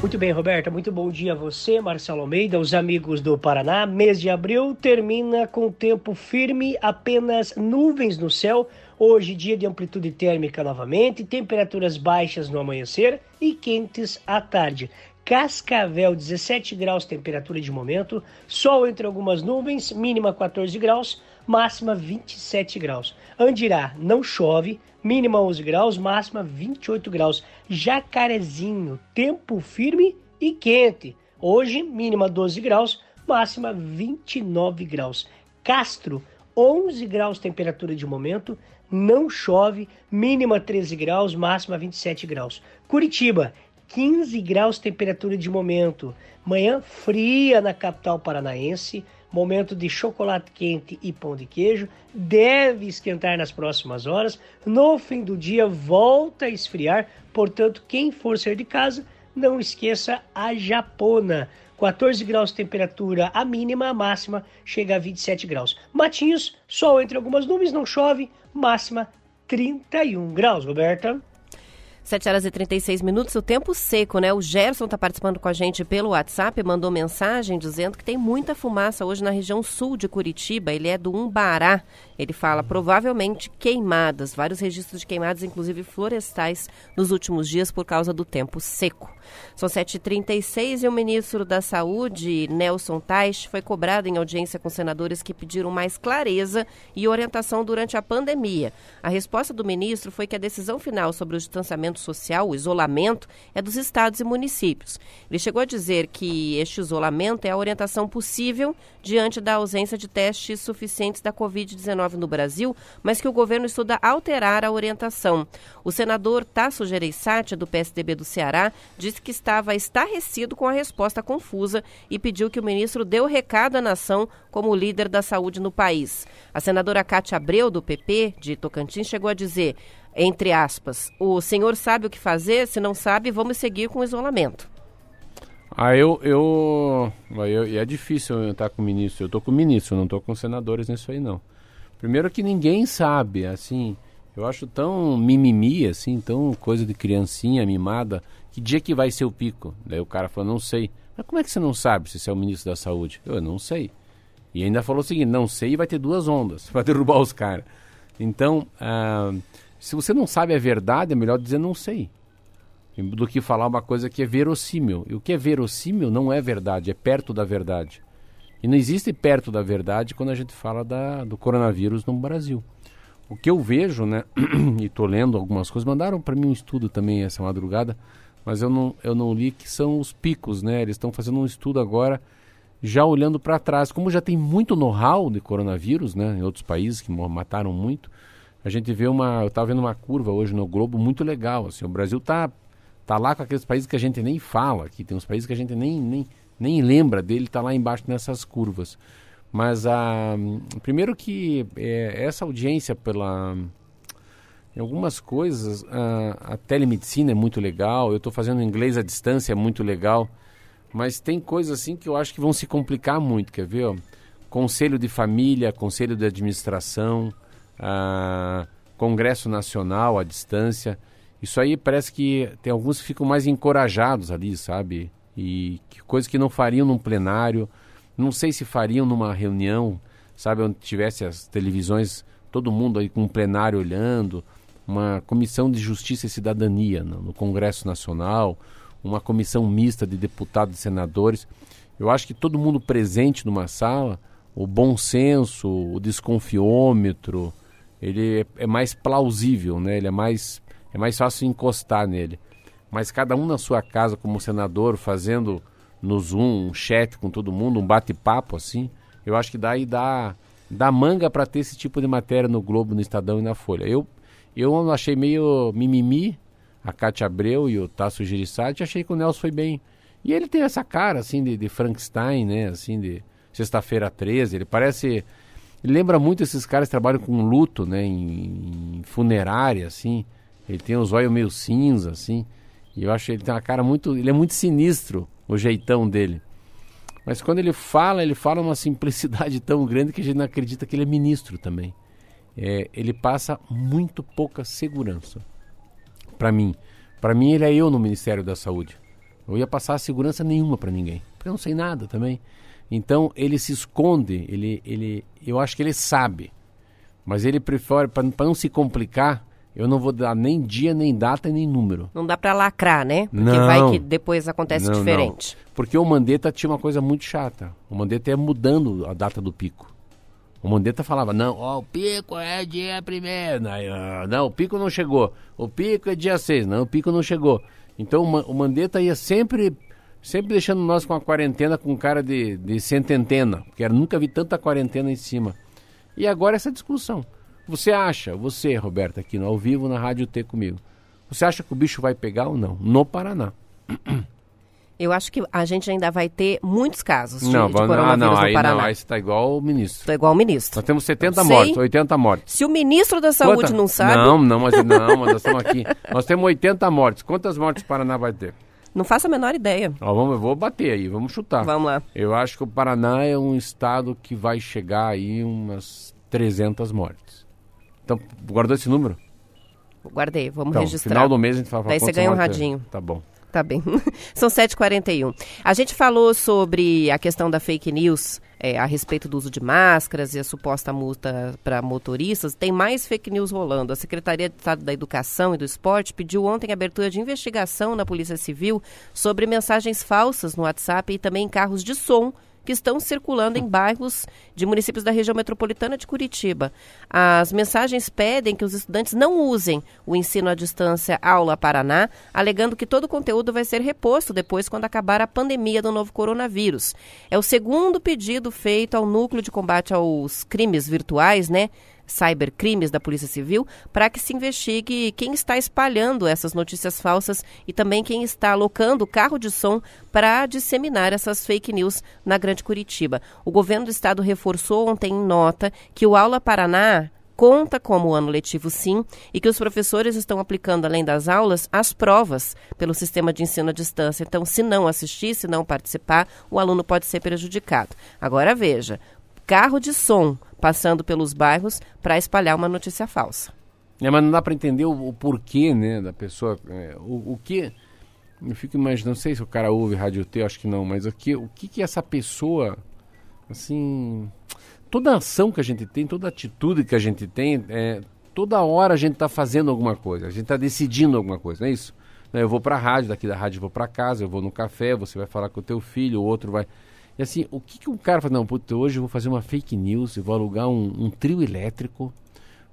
Muito bem, Roberta. Muito bom dia a você, Marcelo Almeida, os amigos do Paraná. Mês de abril termina com tempo firme, apenas nuvens no céu. Hoje, dia de amplitude térmica novamente, temperaturas baixas no amanhecer e quentes à tarde. Cascavel, 17 graus, temperatura de momento. Sol entre algumas nuvens, mínima 14 graus, máxima 27 graus. Andirá, não chove. Mínima 11 graus, máxima 28 graus. Jacarezinho, tempo firme e quente. Hoje, mínima 12 graus, máxima 29 graus. Castro, 11 graus, temperatura de momento. Não chove, mínima 13 graus, máxima 27 graus. Curitiba, 15 graus, temperatura de momento. Manhã fria na capital paranaense. Momento de chocolate quente e pão de queijo, deve esquentar nas próximas horas. No fim do dia, volta a esfriar. Portanto, quem for sair de casa, não esqueça a japona. 14 graus de temperatura, a mínima, a máxima chega a 27 graus. Matinhos, sol entre algumas nuvens, não chove, máxima 31 graus, Roberta. 7 horas e 36 minutos, o tempo seco, né? O Gerson está participando com a gente pelo WhatsApp, mandou mensagem dizendo que tem muita fumaça hoje na região sul de Curitiba, ele é do Umbará. Ele fala, provavelmente queimadas, vários registros de queimadas, inclusive florestais, nos últimos dias por causa do tempo seco. São 7h36 e o ministro da Saúde, Nelson Teich, foi cobrado em audiência com senadores que pediram mais clareza e orientação durante a pandemia. A resposta do ministro foi que a decisão final sobre o distanciamento social, o isolamento, é dos estados e municípios. Ele chegou a dizer que este isolamento é a orientação possível diante da ausência de testes suficientes da Covid-19 no Brasil, mas que o governo estuda alterar a orientação. O senador Tasso Jereissati, do PSDB do Ceará, disse que estava estarrecido com a resposta confusa e pediu que o ministro dê o recado à nação como líder da saúde no país. A senadora Cátia Abreu, do PP, de Tocantins, chegou a dizer, entre aspas, o senhor sabe o que fazer, se não sabe, vamos seguir com o isolamento. É difícil eu estar com o ministro, eu estou com o ministro, não estou com senadores nisso aí não. Primeiro que ninguém sabe, assim, eu acho tão mimimi, assim, tão coisa de criancinha mimada, que dia que vai ser o pico? Daí o cara falou, não sei. Mas como é que você não sabe se você é o ministro da saúde? Eu não sei. E ainda falou o seguinte, não sei e vai ter 2 ondas para derrubar os caras. Então, se você não sabe a verdade, é melhor dizer não sei, do que falar uma coisa que é verossímil. E o que é verossímil não é verdade, é perto da verdade. E não existe perto da verdade quando a gente fala do coronavírus no Brasil. O que eu vejo, né, e estou lendo algumas coisas, mandaram para mim um estudo também essa madrugada, mas eu não li, que são os picos, né? Eles estão fazendo um estudo agora, já olhando para trás. Como já tem muito know-how de coronavírus, né, em outros países que mataram muito, a gente vê eu estava vendo uma curva hoje no Globo muito legal. Assim, o Brasil tá lá com aqueles países que a gente nem fala, que tem uns países que a gente nem lembra dele, está lá embaixo nessas curvas. Mas primeiro que essa audiência em algumas coisas, a telemedicina é muito legal, eu estou fazendo inglês à distância, é muito legal, mas tem coisas assim que eu acho que vão se complicar muito, quer ver? Conselho de Família, Conselho de Administração, Congresso Nacional à distância. Isso aí parece que tem alguns que ficam mais encorajados ali, sabe? E coisas que não fariam num plenário, não sei se fariam numa reunião, sabe? Onde tivesse as televisões, todo mundo aí com um plenário olhando, uma comissão de Justiça e Cidadania no Congresso Nacional, uma comissão mista de deputados e senadores. Eu acho que todo mundo presente numa sala, o bom senso, o desconfiômetro, ele é mais plausível, né? Ele é mais fácil encostar nele. Mas cada um na sua casa, como senador, fazendo no Zoom um chat com todo mundo, um bate-papo assim, eu acho que dá manga para ter esse tipo de matéria no Globo, no Estadão e na Folha. Eu achei meio mimimi a Cátia Abreu e o Tasso Jereissati, achei que o Nelson foi bem. E ele tem essa cara assim de Frankenstein, né? Assim de Sexta-feira 13, ele parece... Ele lembra muito esses caras que trabalham com luto, né? Em funerária, assim. Ele tem os olhos meio cinza, assim. E eu acho que ele tem uma cara muito... Ele é muito sinistro, o jeitão dele. Mas quando ele fala uma simplicidade tão grande que a gente não acredita que ele é ministro também. É, ele passa muito pouca segurança. Para mim, ele é eu no Ministério da Saúde. Eu ia passar segurança nenhuma para ninguém, porque eu não sei nada também. Então, ele se esconde, eu acho que ele sabe. Mas ele prefere, para não se complicar, eu não vou dar nem dia, nem data, nem número. Não dá para lacrar, né? Porque não, vai que depois acontece diferente. Não. Porque o Mandetta tinha uma coisa muito chata. O Mandetta ia mudando a data do pico. O Mandetta falava, não, ó, o pico é dia 1º. Não, o pico não chegou. O pico é dia 6. Não, o pico não chegou. Então o Mandetta ia sempre deixando nós com a quarentena com cara de cententena, porque eu nunca vi tanta quarentena em cima. E agora essa discussão. Você acha, você, Roberta, aqui no Ao Vivo, na Rádio T comigo, você acha que o bicho vai pegar ou não? No Paraná. Eu acho que a gente ainda vai ter muitos casos de coronavírus no Paraná. Não, aí você está igual o ministro. Estou igual o ministro. Nós temos 70 mortes, 80 mortes. Se o ministro da Saúde não sabe... Não, mas nós estamos aqui. Nós temos 80 mortes. Quantas mortes o Paraná vai ter? Não faço a menor ideia. Eu vou bater aí, vamos chutar. Vamos lá. Eu acho que o Paraná é um estado que vai chegar aí umas 300 mortes. Então, guardou esse número? Guardei, vamos registrar. No final do mês a gente fala... Daí você ganha um radinho. Tá bom. Tá bem. São 7h41. A gente falou sobre a questão da fake news a respeito do uso de máscaras e a suposta multa para motoristas. Tem mais fake news rolando. A Secretaria de Estado da Educação e do Esporte pediu ontem a abertura de investigação na Polícia Civil sobre mensagens falsas no WhatsApp e também em carros de som que estão circulando em bairros de municípios da região metropolitana de Curitiba. As mensagens pedem que os estudantes não usem o ensino à distância Aula Paraná, alegando que todo o conteúdo vai ser reposto depois quando acabar a pandemia do novo coronavírus. É o segundo pedido feito ao Núcleo de Combate aos Crimes Virtuais, né? Cybercrimes da Polícia Civil, para que se investigue quem está espalhando essas notícias falsas e também quem está alocando carro de som para disseminar essas fake news na Grande Curitiba. O governo do estado reforçou ontem em nota que o Aula Paraná conta como ano letivo, sim, e que os professores estão aplicando, além das aulas, as provas pelo sistema de ensino à distância. Então, se não assistir, se não participar, o aluno pode ser prejudicado. Agora veja, carro de som passando pelos bairros para espalhar uma notícia falsa. Mas não dá para entender o porquê, né, da pessoa. O que... Eu fico imaginando, não sei se o cara ouve Rádio T, acho que não, mas o que essa pessoa, assim... Toda ação que a gente tem, toda atitude que a gente tem, toda hora a gente está fazendo alguma coisa, a gente está decidindo alguma coisa, não é isso? Não, eu vou para a rádio, daqui da rádio eu vou para casa, eu vou no café, você vai falar com o teu filho, o outro vai... E assim, o que o cara fala? Não, puta, hoje eu vou fazer uma fake news, eu vou alugar um trio elétrico,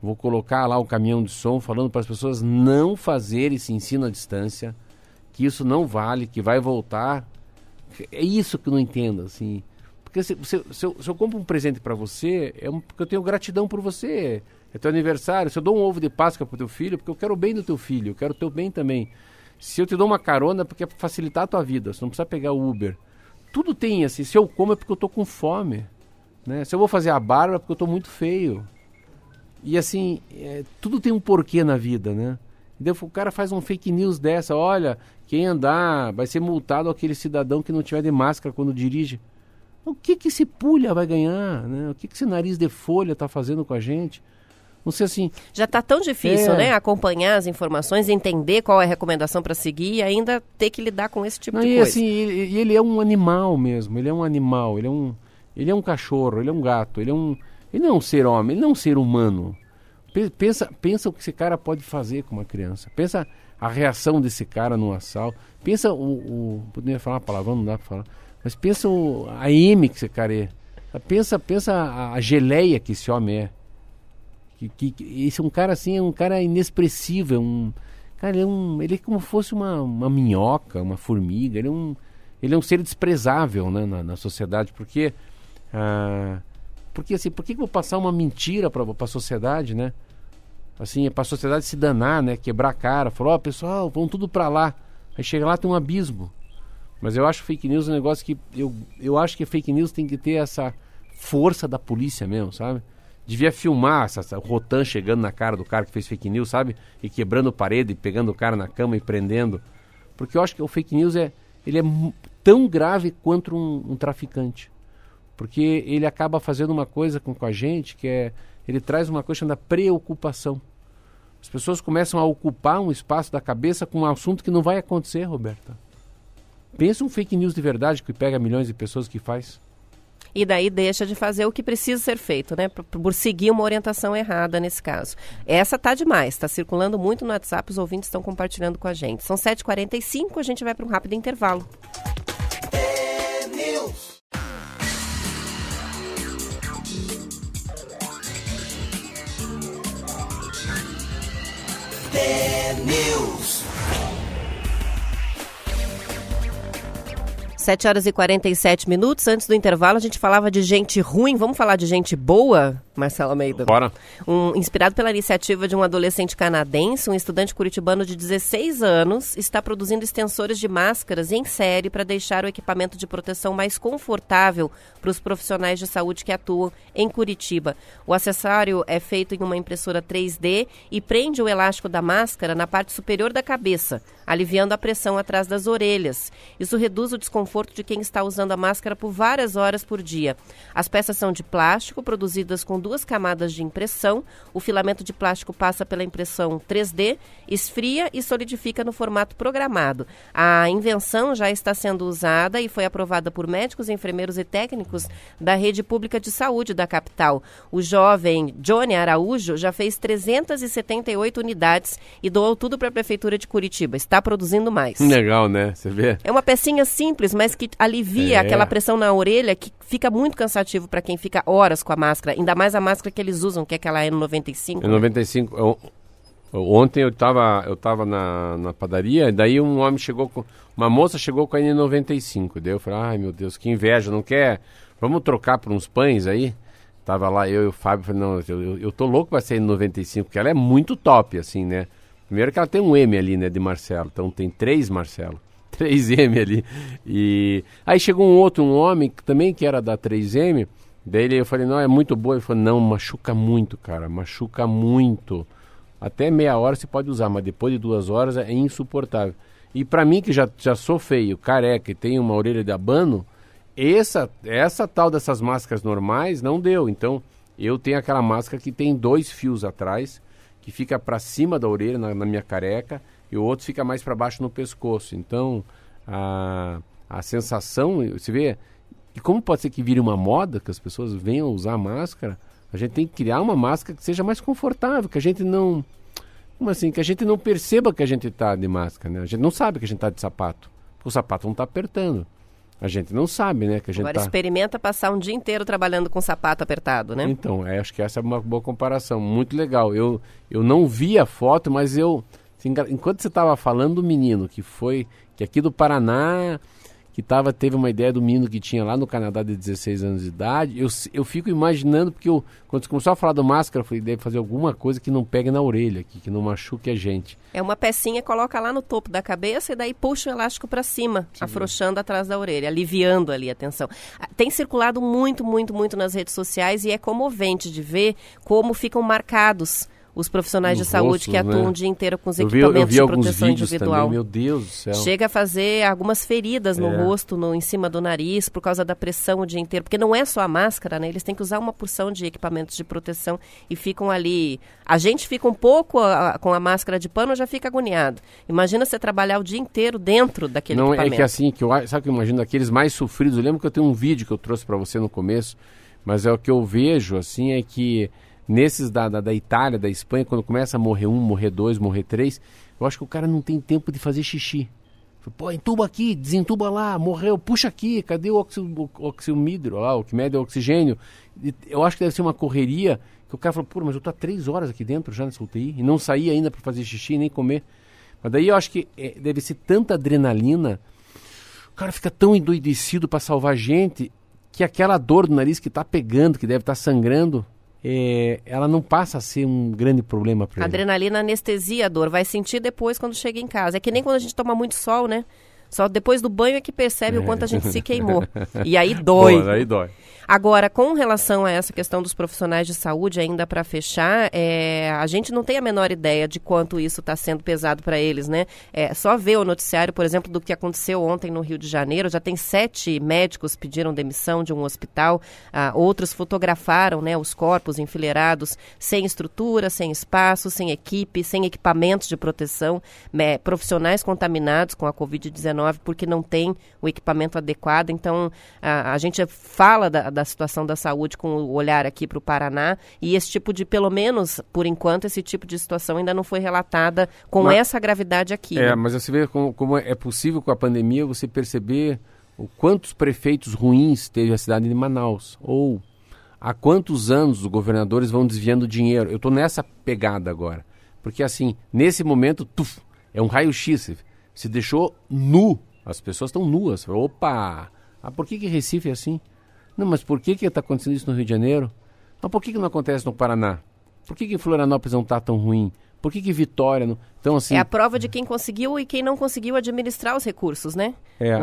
vou colocar lá um caminhão de som falando para as pessoas não fazerem esse ensino à distância, que isso não vale, que vai voltar. É isso que eu não entendo, assim. Porque se eu compro um presente para você, porque eu tenho gratidão por você, é teu aniversário. Se eu dou um ovo de Páscoa para o teu filho, porque eu quero o bem do teu filho, eu quero o teu bem também. Se eu te dou uma carona, porque é para facilitar a tua vida, você não precisa pegar o Uber. Tudo tem assim, se eu como é porque eu tô com fome, né? Se eu vou fazer a barba é porque eu tô muito feio. E assim, tudo tem um porquê na vida, né? Então, o cara faz um fake news dessa, olha, quem andar vai ser multado, aquele cidadão que não tiver de máscara quando dirige. O que que esse pulha vai ganhar, né? O que que esse nariz de folha está fazendo com a gente? Não sei, assim... Já está tão difícil, né? Acompanhar as informações, entender qual é a recomendação para seguir e ainda ter que lidar com esse tipo de coisa. Assim, ele é um animal mesmo, ele é um animal, ele é um cachorro, ele é um gato, ele não é um ser homem, ele não é um ser humano. Pensa o que esse cara pode fazer com uma criança. Pensa a reação desse cara no assalto. Pensa poderia falar uma palavra, não dá para falar. Mas pensa a M que esse cara é. Pensa a geleia que esse homem é. Esse é um cara assim, é um cara inexpressivo. Ele é como se fosse uma minhoca, uma formiga. Ele é um ser desprezável, né, na sociedade. Porque eu vou passar uma mentira para a sociedade, né? Assim, é para a sociedade se danar, né? Quebrar a cara, falar, pessoal, vão tudo para lá. Aí chega lá, tem um abismo. Mas eu acho fake news um negócio que... Eu acho que fake news tem que ter essa força da polícia mesmo, sabe? Devia filmar o Rotan chegando na cara do cara que fez fake news, sabe? E quebrando parede, e pegando o cara na cama e prendendo. Porque eu acho que o fake news ele é tão grave quanto um traficante. Porque ele acaba fazendo uma coisa com a gente, que é... Ele traz uma coisa chamada preocupação. As pessoas começam a ocupar um espaço da cabeça com um assunto que não vai acontecer, Roberta. Pensa um fake news de verdade que pega milhões de pessoas que faz. E daí deixa de fazer o que precisa ser feito, né? Por seguir uma orientação errada nesse caso. Essa tá demais, tá circulando muito no WhatsApp, os ouvintes estão compartilhando com a gente. São 7h45, a gente vai para um rápido intervalo. News. 7h47. Antes do intervalo, a gente falava de gente ruim. Vamos falar de gente boa, Marcelo Almeida? Bora. Inspirado pela iniciativa de um adolescente canadense, um estudante curitibano de 16 anos está produzindo extensores de máscaras em série para deixar o equipamento de proteção mais confortável para os profissionais de saúde que atuam em Curitiba. O acessório é feito em uma impressora 3D e prende o elástico da máscara na parte superior da cabeça, aliviando a pressão atrás das orelhas. Isso reduz o desconforto de quem está usando a máscara por várias horas por dia. As peças são de plástico, produzidas com 2 camadas de impressão. O filamento de plástico passa pela impressão 3D, esfria e solidifica no formato programado. A invenção já está sendo usada e foi aprovada por médicos, enfermeiros e técnicos da rede pública de saúde da capital. O jovem Johnny Araújo já fez 378 unidades e doou tudo para a Prefeitura de Curitiba. Está produzindo mais. Legal, né? Você vê? É uma pecinha simples, mas que alivia aquela pressão na orelha que fica muito cansativo para quem fica horas com a máscara, ainda mais a máscara que eles usam, que é aquela N95. N95. Né? Ontem eu tava na padaria e daí um homem chegou com... Uma moça chegou com a N95. Daí eu falei, ai meu Deus, que inveja, não quer? Vamos trocar por uns pães aí? Tava lá eu e o Fábio, falei, não, eu tô louco pra ser N95, porque ela é muito top, assim, né? Primeiro que ela tem um M ali, né, de Marcelo. Então tem 3 Marcelo, 3M ali. E aí chegou um homem também que era da 3M. Daí eu falei, não, é muito boa. Ele falou, não, machuca muito, cara, machuca muito. Até meia hora você pode usar, mas depois de 2 horas é insuportável. E pra mim, que já sou feio, careca e tenho uma orelha de abano, essa tal dessas máscaras normais não deu. Então eu tenho aquela máscara que tem 2 fios atrás, que fica para cima da orelha, na minha careca, e o outro fica mais para baixo no pescoço. Então, a sensação, você vê, e como pode ser que vire uma moda, que as pessoas venham usar máscara, a gente tem que criar uma máscara que seja mais confortável, que a gente não... Como assim? Que a gente não perceba que a gente está de máscara, né? A gente não sabe que a gente está de sapato, porque o sapato não está apertando. A gente não sabe, né? Que a gente agora experimenta passar um dia inteiro trabalhando com sapato apertado, né? Então, acho que essa é uma boa comparação. Muito legal. Eu não vi a foto, mas enquanto você estava falando do menino que aqui do Paraná, teve uma ideia do menino que tinha lá no Canadá de 16 anos de idade, eu fico imaginando, porque quando você começou a falar do máscara, eu falei, deve fazer alguma coisa que não pegue na orelha, que não machuque a gente. É uma pecinha, coloca lá no topo da cabeça e daí puxa o elástico para cima, sim, afrouxando atrás da orelha, aliviando ali a tensão. Tem circulado muito, muito, muito nas redes sociais e é comovente de ver como ficam marcados os profissionais de saúde rostos, que atuam o dia inteiro com os equipamentos de proteção individual. Também, meu Deus do céu. Chega a fazer algumas feridas no rosto, em cima do nariz, por causa da pressão o dia inteiro. Porque não é só a máscara, né? Eles têm que usar uma porção de equipamentos de proteção e ficam ali. A gente fica um pouco com a máscara de pano, já fica agoniado. Imagina você trabalhar o dia inteiro dentro daquele equipamento. É que assim, sabe o que eu imagino daqueles mais sofridos? Eu lembro que eu tenho um vídeo que eu trouxe para você no começo, mas é o que eu vejo, assim, é que nesses da Itália, da Espanha, quando começa a morrer um, morrer dois, morrer três, eu acho que o cara não tem tempo de fazer xixi. Pô, entuba aqui, desentuba lá, morreu, puxa aqui, cadê o oximidro lá, o que mede o oxigênio? Eu acho que deve ser uma correria, que o cara fala, pô, mas eu tô há 3 horas aqui dentro já nessa UTI e não saí ainda para fazer xixi nem comer. Mas daí eu acho que deve ser tanta adrenalina, o cara fica tão endoidecido para salvar gente, que aquela dor do nariz que tá pegando, que deve estar sangrando, ela não passa a ser um grande problema para ele. Adrenalina anestesia a dor, vai sentir depois quando chega em casa. É que nem quando a gente toma muito sol, né? Só depois do banho é que percebe o quanto a gente se queimou. E aí dói. Pô, aí dói. Agora, com relação a essa questão dos profissionais de saúde, ainda para fechar, a gente não tem a menor ideia de quanto isso está sendo pesado para eles, né? Só ver o noticiário, por exemplo, do que aconteceu ontem no Rio de Janeiro, já tem 7 médicos que pediram demissão de um hospital, outros fotografaram, né, os corpos enfileirados sem estrutura, sem espaço, sem equipe, sem equipamentos de proteção, né, profissionais contaminados com a Covid-19 porque não tem o equipamento adequado. Então, a gente fala da situação da saúde com o olhar aqui para o Paraná, e esse tipo de, pelo menos por enquanto, esse tipo de situação ainda não foi relatada com essa gravidade aqui. Né? Mas você vê como é possível com a pandemia você perceber o quantos prefeitos ruins teve a cidade de Manaus, ou há quantos anos os governadores vão desviando dinheiro. Eu estou nessa pegada agora, porque assim, nesse momento, é um raio-x, se deixou nu, as pessoas estão nuas. Opa, por que Recife é assim? Não, mas por que está acontecendo isso no Rio de Janeiro? Mas por que não acontece no Paraná? Por que Florianópolis não está tão ruim? Por que Vitória não... Então, assim... É a prova de quem conseguiu e quem não conseguiu administrar os recursos, né?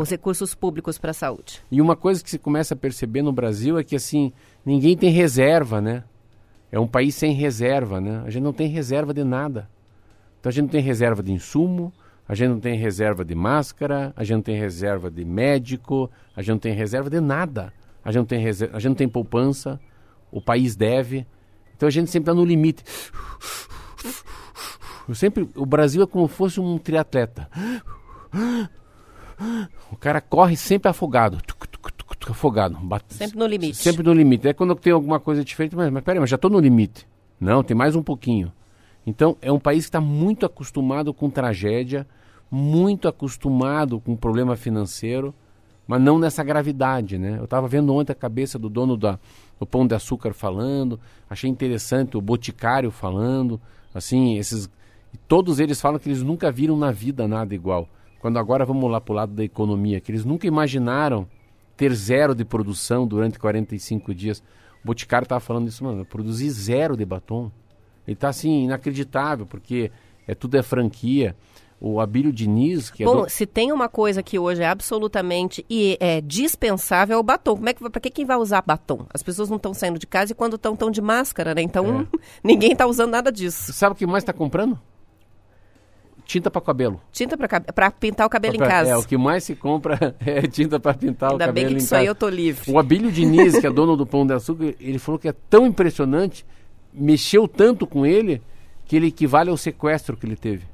Os recursos públicos para a saúde. E uma coisa que se começa a perceber no Brasil é que, assim, ninguém tem reserva, né? É um país sem reserva, né? A gente não tem reserva de nada. Então, a gente não tem reserva de insumo, a gente não tem reserva de máscara, a gente não tem reserva de médico, a gente não tem reserva de nada. A gente não tem poupança, o país deve. Então a gente sempre está no limite. O Brasil é como se fosse um triatleta. O cara corre sempre afogado. Afogado. Sempre no limite. Sempre no limite. É quando tem alguma coisa diferente, mas peraí, mas já estou no limite. Não, tem mais um pouquinho. Então é um país que está muito acostumado com tragédia, muito acostumado com problema financeiro, mas não nessa gravidade, né? Eu estava vendo ontem a cabeça do dono do Pão de Açúcar falando, achei interessante o Boticário falando, assim, todos eles falam que eles nunca viram na vida nada igual. Quando agora vamos lá para o lado da economia, que eles nunca imaginaram ter zero de produção durante 45 dias. O Boticário estava falando isso, mano, produzir zero de batom. Ele está, assim, inacreditável, porque tudo é franquia. O Abílio Diniz... se tem uma coisa que hoje é absolutamente dispensável é o batom. Para quem vai usar batom? As pessoas não estão saindo de casa e quando estão de máscara, né? Então, ninguém está usando nada disso. Sabe o que mais está comprando? Tinta para cabelo. Tinta para pintar o cabelo em casa. O que mais se compra é tinta para pintar o cabelo em casa. Ainda bem que isso aí eu tô livre. O Abílio Diniz, que é dono do Pão de Açúcar, ele falou que é tão impressionante, mexeu tanto com ele, que ele equivale ao sequestro que ele teve.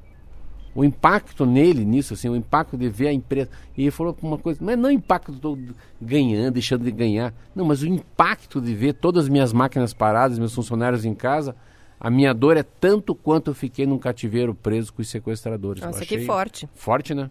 O impacto nele, nisso, assim, o impacto de ver a empresa. E ele falou uma coisa, não é o impacto do ganhando, deixando de ganhar. Não, mas o impacto de ver todas as minhas máquinas paradas, meus funcionários em casa, a minha dor é tanto quanto eu fiquei num cativeiro preso com os sequestradores. Nossa, que forte. Forte, né?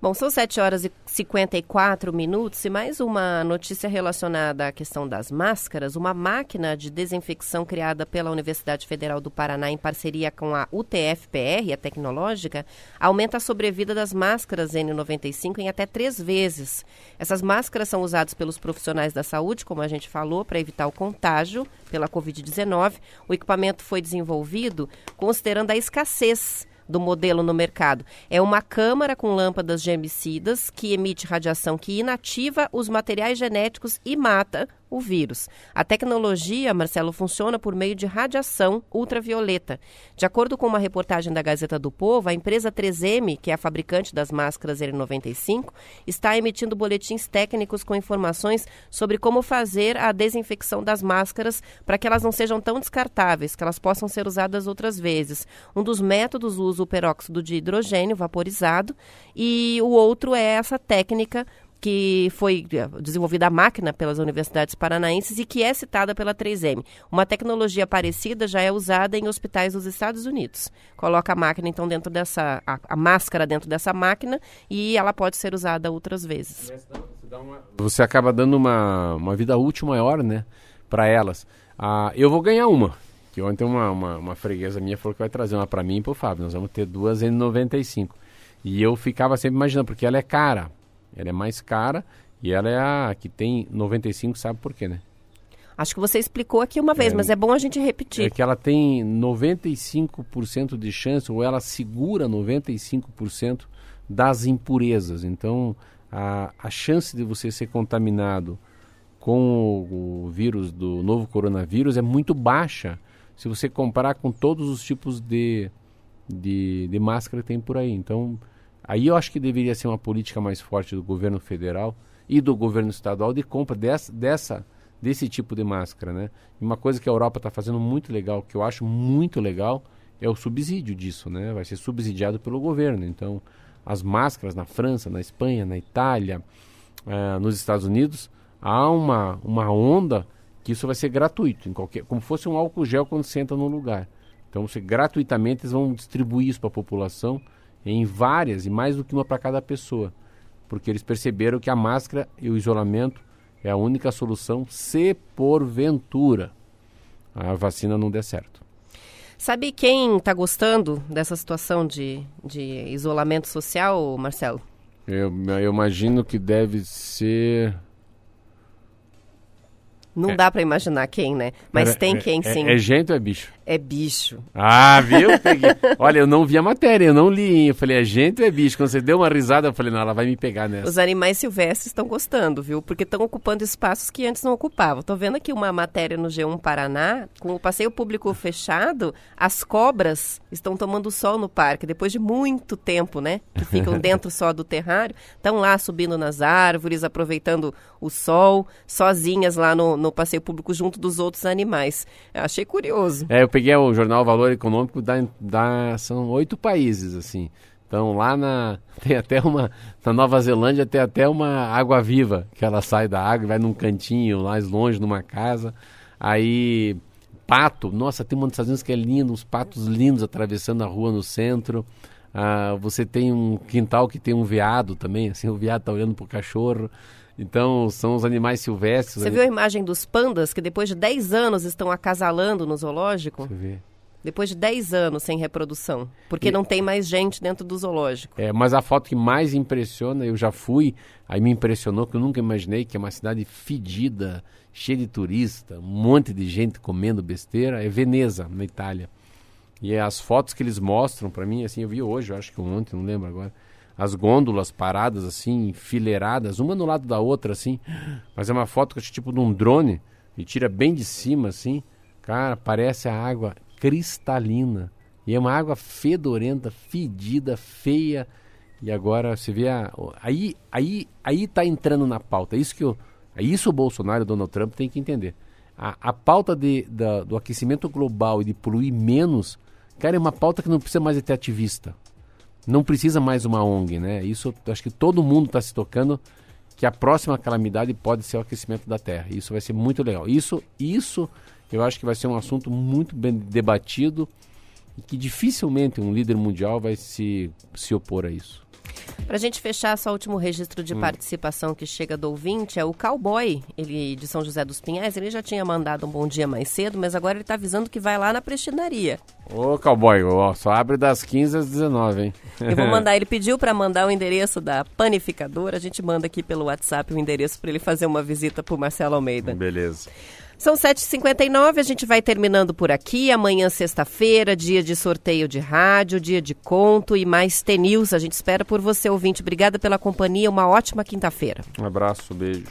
Bom, são 7 horas e 54 minutos e mais uma notícia relacionada à questão das máscaras. Uma máquina de desinfecção criada pela Universidade Federal do Paraná em parceria com a UTFPR, a tecnológica, aumenta a sobrevida das máscaras N95 em até 3 vezes. Essas máscaras são usadas pelos profissionais da saúde, como a gente falou, para evitar o contágio pela Covid-19. O equipamento foi desenvolvido considerando a escassez do modelo no mercado. É uma câmara com lâmpadas de herbicidas que emite radiação que inativa os materiais genéticos e mata o vírus. A tecnologia, Marcelo, funciona por meio de radiação ultravioleta. De acordo com uma reportagem da Gazeta do Povo, a empresa 3M, que é a fabricante das máscaras N95, está emitindo boletins técnicos com informações sobre como fazer a desinfecção das máscaras para que elas não sejam tão descartáveis, que elas possam ser usadas outras vezes. Um dos métodos usa o peróxido de hidrogênio vaporizado e o outro é essa técnica que foi desenvolvida a máquina pelas universidades paranaenses e que é citada pela 3M. Uma tecnologia parecida já é usada em hospitais dos Estados Unidos. Coloca a máquina, então, dentro dessa... a máscara dentro dessa máquina e ela pode ser usada outras vezes. Você acaba dando uma vida útil maior, né, para elas. Ah, eu vou ganhar uma. Que ontem uma freguesa minha falou que vai trazer uma para mim e para o Fábio. Nós vamos ter duas N95. E eu ficava sempre imaginando, porque ela é cara. Ela é mais cara e ela é a que tem 95, sabe por quê, né? Acho que você explicou aqui uma vez, mas é bom a gente repetir. É que ela tem 95% de chance, ou ela segura 95% das impurezas. Então, a chance de você ser contaminado com o vírus do novo coronavírus é muito baixa se você comparar com todos os tipos de máscara que tem por aí. Então... aí eu acho que deveria ser uma política mais forte do governo federal e do governo estadual de compra desse tipo de máscara, né? E uma coisa que a Europa está fazendo muito legal, que eu acho muito legal, é o subsídio disso, né? Vai ser subsidiado pelo governo. Então, as máscaras na França, na Espanha, na Itália, nos Estados Unidos, há uma onda que isso vai ser gratuito, como fosse um álcool gel quando você entra num lugar. Então, gratuitamente eles vão distribuir isso para a população, em várias e mais do que uma para cada pessoa, porque eles perceberam que a máscara e o isolamento é a única solução se porventura a vacina não der certo. Sabe quem está gostando dessa situação de isolamento social, Marcelo? Eu imagino que deve ser... Não dá para imaginar quem, né? Mas tem quem, sim. É gente ou é bicho? É bicho. Ah, viu? Peguei. Olha, eu não vi a matéria, eu não li. Eu falei, é gente ou é bicho? Quando você deu uma risada, eu falei, não, ela vai me pegar nessa. Os animais silvestres estão gostando, viu? Porque estão ocupando espaços que antes não ocupavam. Estou vendo aqui uma matéria no G1 Paraná, com o passeio público fechado, as cobras estão tomando sol no parque, depois de muito tempo, né? Que ficam dentro só do terrário, estão lá subindo nas árvores, aproveitando o sol, sozinhas lá no passeio público junto dos outros animais. Eu achei curioso. Eu peguei o jornal Valor Econômico, são 8 países, assim. Então, lá tem até na Nova Zelândia tem até uma água-viva, que ela sai da água e vai num cantinho, lá longe, numa casa. Aí, pato. Nossa, tem uma dos Estados Unidos que é lindo, uns patos lindos atravessando a rua no centro. Você tem um quintal que tem um veado também, assim, o veado tá olhando pro cachorro. Então, são os animais silvestres. Você viu a imagem dos pandas, que depois de 10 anos estão acasalando no zoológico? Você vê. Depois de 10 anos sem reprodução, porque não tem mais gente dentro do zoológico. Mas a foto que mais impressiona, eu já fui, aí me impressionou, que eu nunca imaginei, que é uma cidade fedida, cheia de turista, um monte de gente comendo besteira, é Veneza, na Itália. E as fotos que eles mostram para mim, assim, eu vi hoje, eu acho que ontem, não lembro agora, as gôndolas paradas, assim, enfileiradas, uma no lado da outra, assim. Mas é uma foto que tipo de um drone e tira bem de cima, assim. Cara, parece a água cristalina. E é uma água fedorenta, fedida, feia. E agora você vê aí tá entrando na pauta. É isso o Bolsonaro e o Donald Trump tem que entender. A pauta do aquecimento global e de poluir menos, cara, é uma pauta que não precisa mais de ter ativista. Não precisa mais uma ONG, né? Isso, acho que todo mundo está se tocando que a próxima calamidade pode ser o aquecimento da Terra. Isso vai ser muito legal. Isso eu acho que vai ser um assunto muito bem debatido e que dificilmente um líder mundial vai se opor a isso. Para a gente fechar, só o último registro de participação que chega do ouvinte é o Cowboy, ele de São José dos Pinhais. Ele já tinha mandado um bom dia mais cedo, mas agora ele está avisando que vai lá na prestinaria. Ô, Cowboy, só abre das 15 às 19, hein? Eu vou mandar, ele pediu para mandar o endereço da panificadora, a gente manda aqui pelo WhatsApp o endereço para ele fazer uma visita para o Marcelo Almeida. Beleza. São 7h59, a gente vai terminando por aqui. Amanhã, sexta-feira, dia de sorteio de rádio, dia de conto e mais T-News. A gente espera por você, ouvinte. Obrigada pela companhia, uma ótima quinta-feira. Um abraço, beijo.